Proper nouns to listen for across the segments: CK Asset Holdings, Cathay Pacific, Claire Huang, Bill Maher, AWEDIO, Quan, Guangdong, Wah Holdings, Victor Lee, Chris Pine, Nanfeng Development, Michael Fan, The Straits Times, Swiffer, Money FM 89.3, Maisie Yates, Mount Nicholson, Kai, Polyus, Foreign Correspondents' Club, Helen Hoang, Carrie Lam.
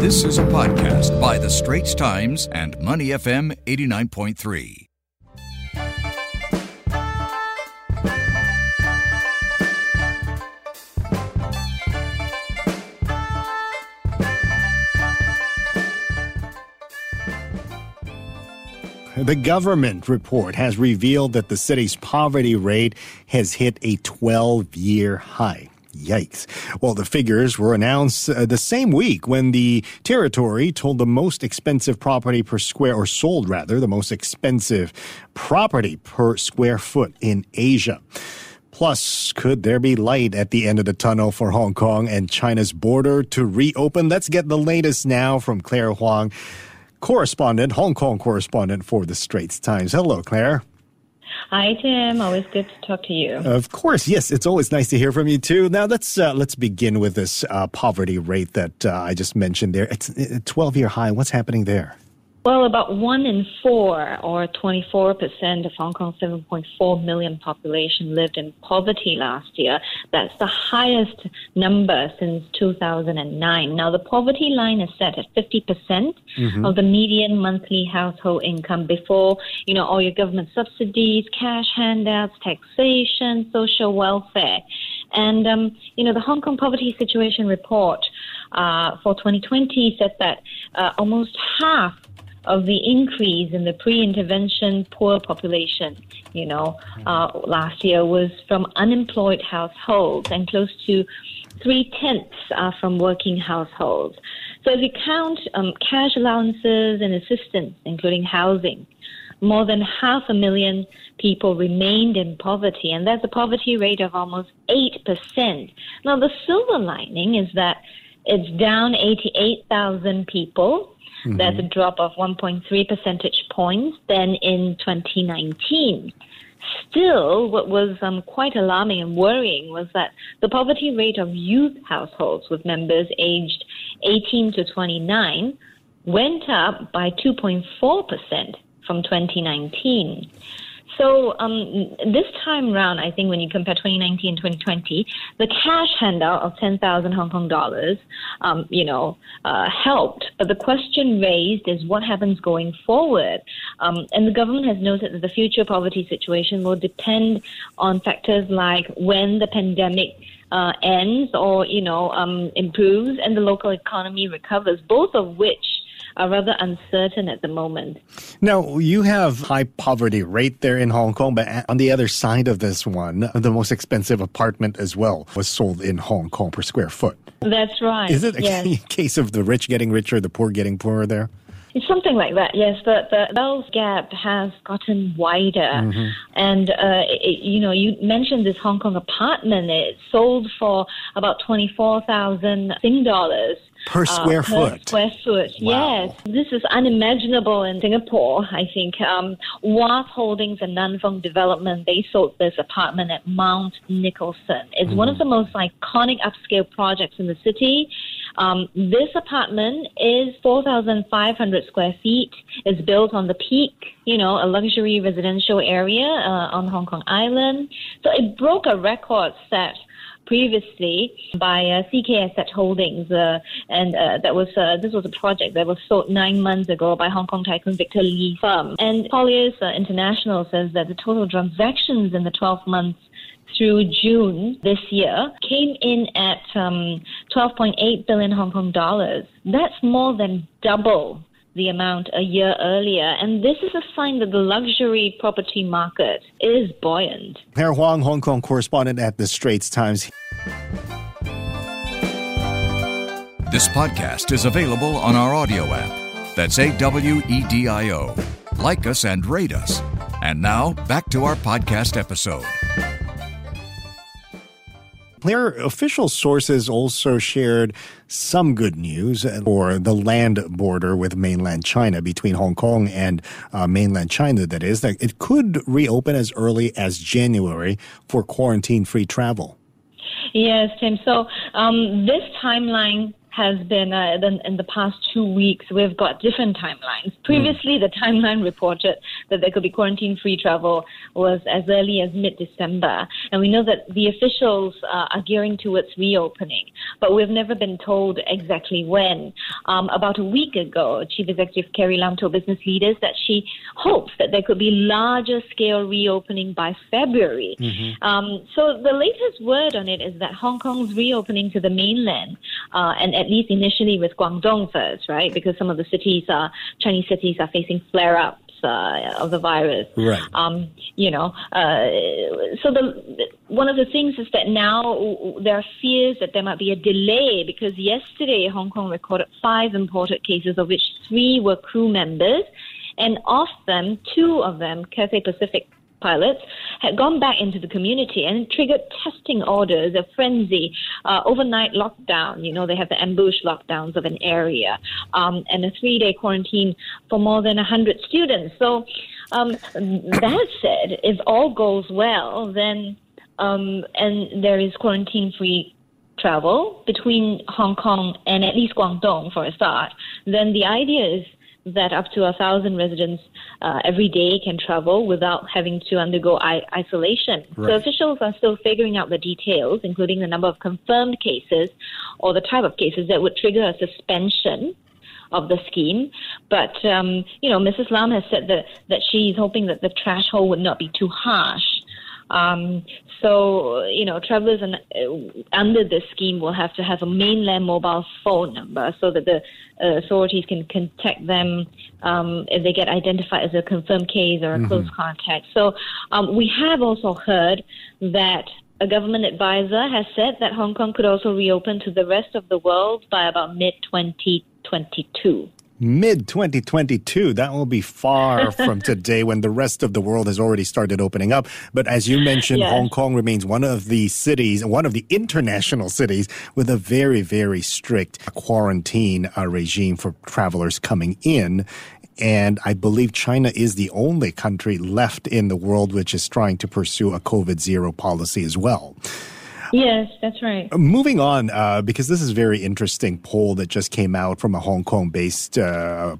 This is a podcast by The Straits Times and Money FM 89.3. The government report has revealed that the city's poverty rate has hit a 12-year high. Yikes. Well, the figures were announced the same week when the territory told the most expensive property per square, or sold rather, the most expensive property per square foot in Asia. Plus, could there be light at the end of the tunnel for Hong Kong and China's border to reopen? Let's get the latest now from Claire Huang, Hong Kong correspondent for The Straits Times. Hello, Claire. Hi, Tim. Always good to talk to you. Of course. Yes, it's always nice to hear from you, too. Now, let's begin with this poverty rate that I just mentioned there. It's a 12-year high. What's happening there? Well, about 1 in 4, or 24% of Hong Kong's 7.4 million population lived in poverty last year. That's the highest number since 2009. Now, the poverty line is set at 50% of the median monthly household income before, all your government subsidies, cash handouts, taxation, social welfare. And, the Hong Kong Poverty Situation Report for 2020 said that almost half of the increase in the pre-intervention poor population, last year was from unemployed households, and close to 3/10 are from working households. So if you count cash allowances and assistance, including housing, more than 500,000 people remained in poverty, and that's a poverty rate of almost 8%. Now, the silver lining is that it's down 88,000 people. That's a drop of 1.3 percentage points than in 2019. Still, what was quite alarming and worrying was that the poverty rate of youth households with members aged 18 to 29 went up by 2.4% from 2019. So this time round, I think when you compare 2019 and 2020, the cash handout of 10,000 Hong Kong dollars, helped. But the question raised is what happens going forward. And the government has noted that the future poverty situation will depend on factors like when the pandemic ends or, improves and the local economy recovers, both of which are rather uncertain at the moment. Now, you have high poverty rate there in Hong Kong, but on the other side of this one, the most expensive apartment as well was sold in Hong Kong per square foot. That's right. Is it a case of the rich getting richer, the poor getting poorer there? It's something like that, yes. The wealth gap has gotten wider. And, you mentioned this Hong Kong apartment. It sold for about 24,000 Sing dollars. Per square foot. Per square foot, wow. Yes. This is unimaginable in Singapore, I think. Wah Holdings and Nanfeng Development, they sold this apartment at Mount Nicholson. It's one of the most iconic upscale projects in the city. This apartment is 4,500 square feet. It's built on the Peak, a luxury residential area on Hong Kong Island. So it broke a record set previously by CK Asset Holdings, and this was a project that was sold 9 months ago by Hong Kong tycoon Victor Lee firm. And Polyus International says that the total transactions in the 12 months through June this year came in at 12.8 billion Hong Kong dollars. That's more than double the amount a year earlier. And this is a sign that the luxury property market is buoyant. Claire Huang, Hong Kong correspondent at The Straits Times. This podcast is available on our audio app. That's AWEDIO. Like us and rate us. And now, back to our podcast episode. Their official sources also shared some good news for the land border with mainland China, between Hong Kong and mainland China, that is, that it could reopen as early as January for quarantine-free travel. Yes, Tim. So this timeline has been in the past 2 weeks, we've got different timelines. Previously, the timeline reported that there could be quarantine-free travel was as early as mid-December. And we know that the officials are gearing towards reopening, but we've never been told exactly when. About a week ago, Chief Executive Carrie Lam told business leaders that she hopes that there could be larger-scale reopening by February. So the latest word on it is that Hong Kong's reopening to the mainland, and at least initially with Guangdong first, right? Because some of the cities are, Chinese cities are facing flare-ups of the virus. Right. So one of the things is that now there are fears that there might be a delay, because yesterday Hong Kong recorded 5 imported cases, of which 3 were crew members, and of them, 2 of them, Cathay Pacific pilots, had gone back into the community and triggered testing orders, a frenzy, overnight lockdown. You know, they have the ambush lockdowns of an area, and a 3-day quarantine for more than 100 students. So that said, if all goes well, then and there is quarantine-free travel between Hong Kong and at least Guangdong for a start, then the idea is that up to 1,000 residents every day can travel without having to undergo isolation. Right. So officials are still figuring out the details, including the number of confirmed cases or the type of cases that would trigger a suspension of the scheme. But, Mrs. Lam has said that she's hoping that the threshold would not be too harsh. Travelers under this scheme will have to have a mainland mobile phone number so that the authorities can contact them if they get identified as a confirmed case or a close contact. So we have also heard that a government advisor has said that Hong Kong could also reopen to the rest of the world by about mid-2022. Mid-2022, that will be far from today when the rest of the world has already started opening up. But as you mentioned, yes, Hong Kong remains one of the international cities with a very, very strict quarantine regime for travelers coming in. And I believe China is the only country left in the world which is trying to pursue a COVID-0 policy as well. Yes, that's right. Moving on, because this is a very interesting poll that just came out from a Hong Kong-based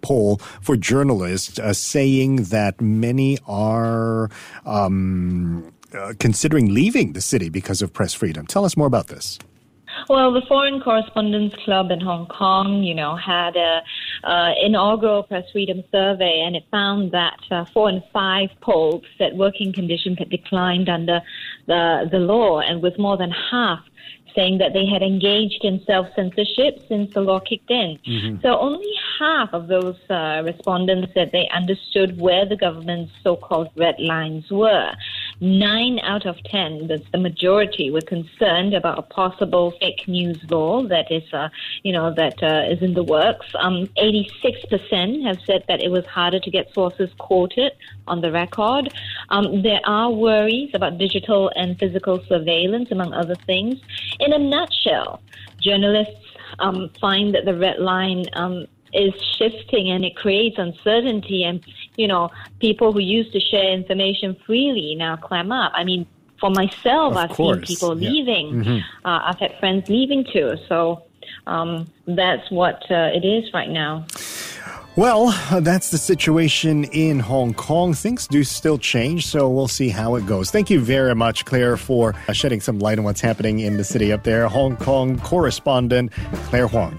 poll for journalists, saying that many are considering leaving the city because of press freedom. Tell us more about this. Well, the Foreign Correspondents' Club in Hong Kong, had a inaugural press freedom survey, and it found that 4 in 5 polled said working conditions had declined under the law, and with more than half saying that they had engaged in self-censorship since the law kicked in. So only half of those respondents said they understood where the government's so-called red lines were. 9 out of 10, that's the majority, were concerned about a possible fake news law that is in the works. 86% have said that it was harder to get sources quoted on the record. There are worries about digital and physical surveillance, among other things. In a nutshell, journalists find that the red line is shifting, and it creates uncertainty, and people who used to share information freely now clam up. I mean, for myself, I've seen people leaving. I've had friends leaving too. So that's what it is right now. Well, that's the situation in Hong Kong. Things do still change, so we'll see how it goes. Thank you very much, Claire, for shedding some light on what's happening in the city up there. Hong Kong correspondent Claire Huang.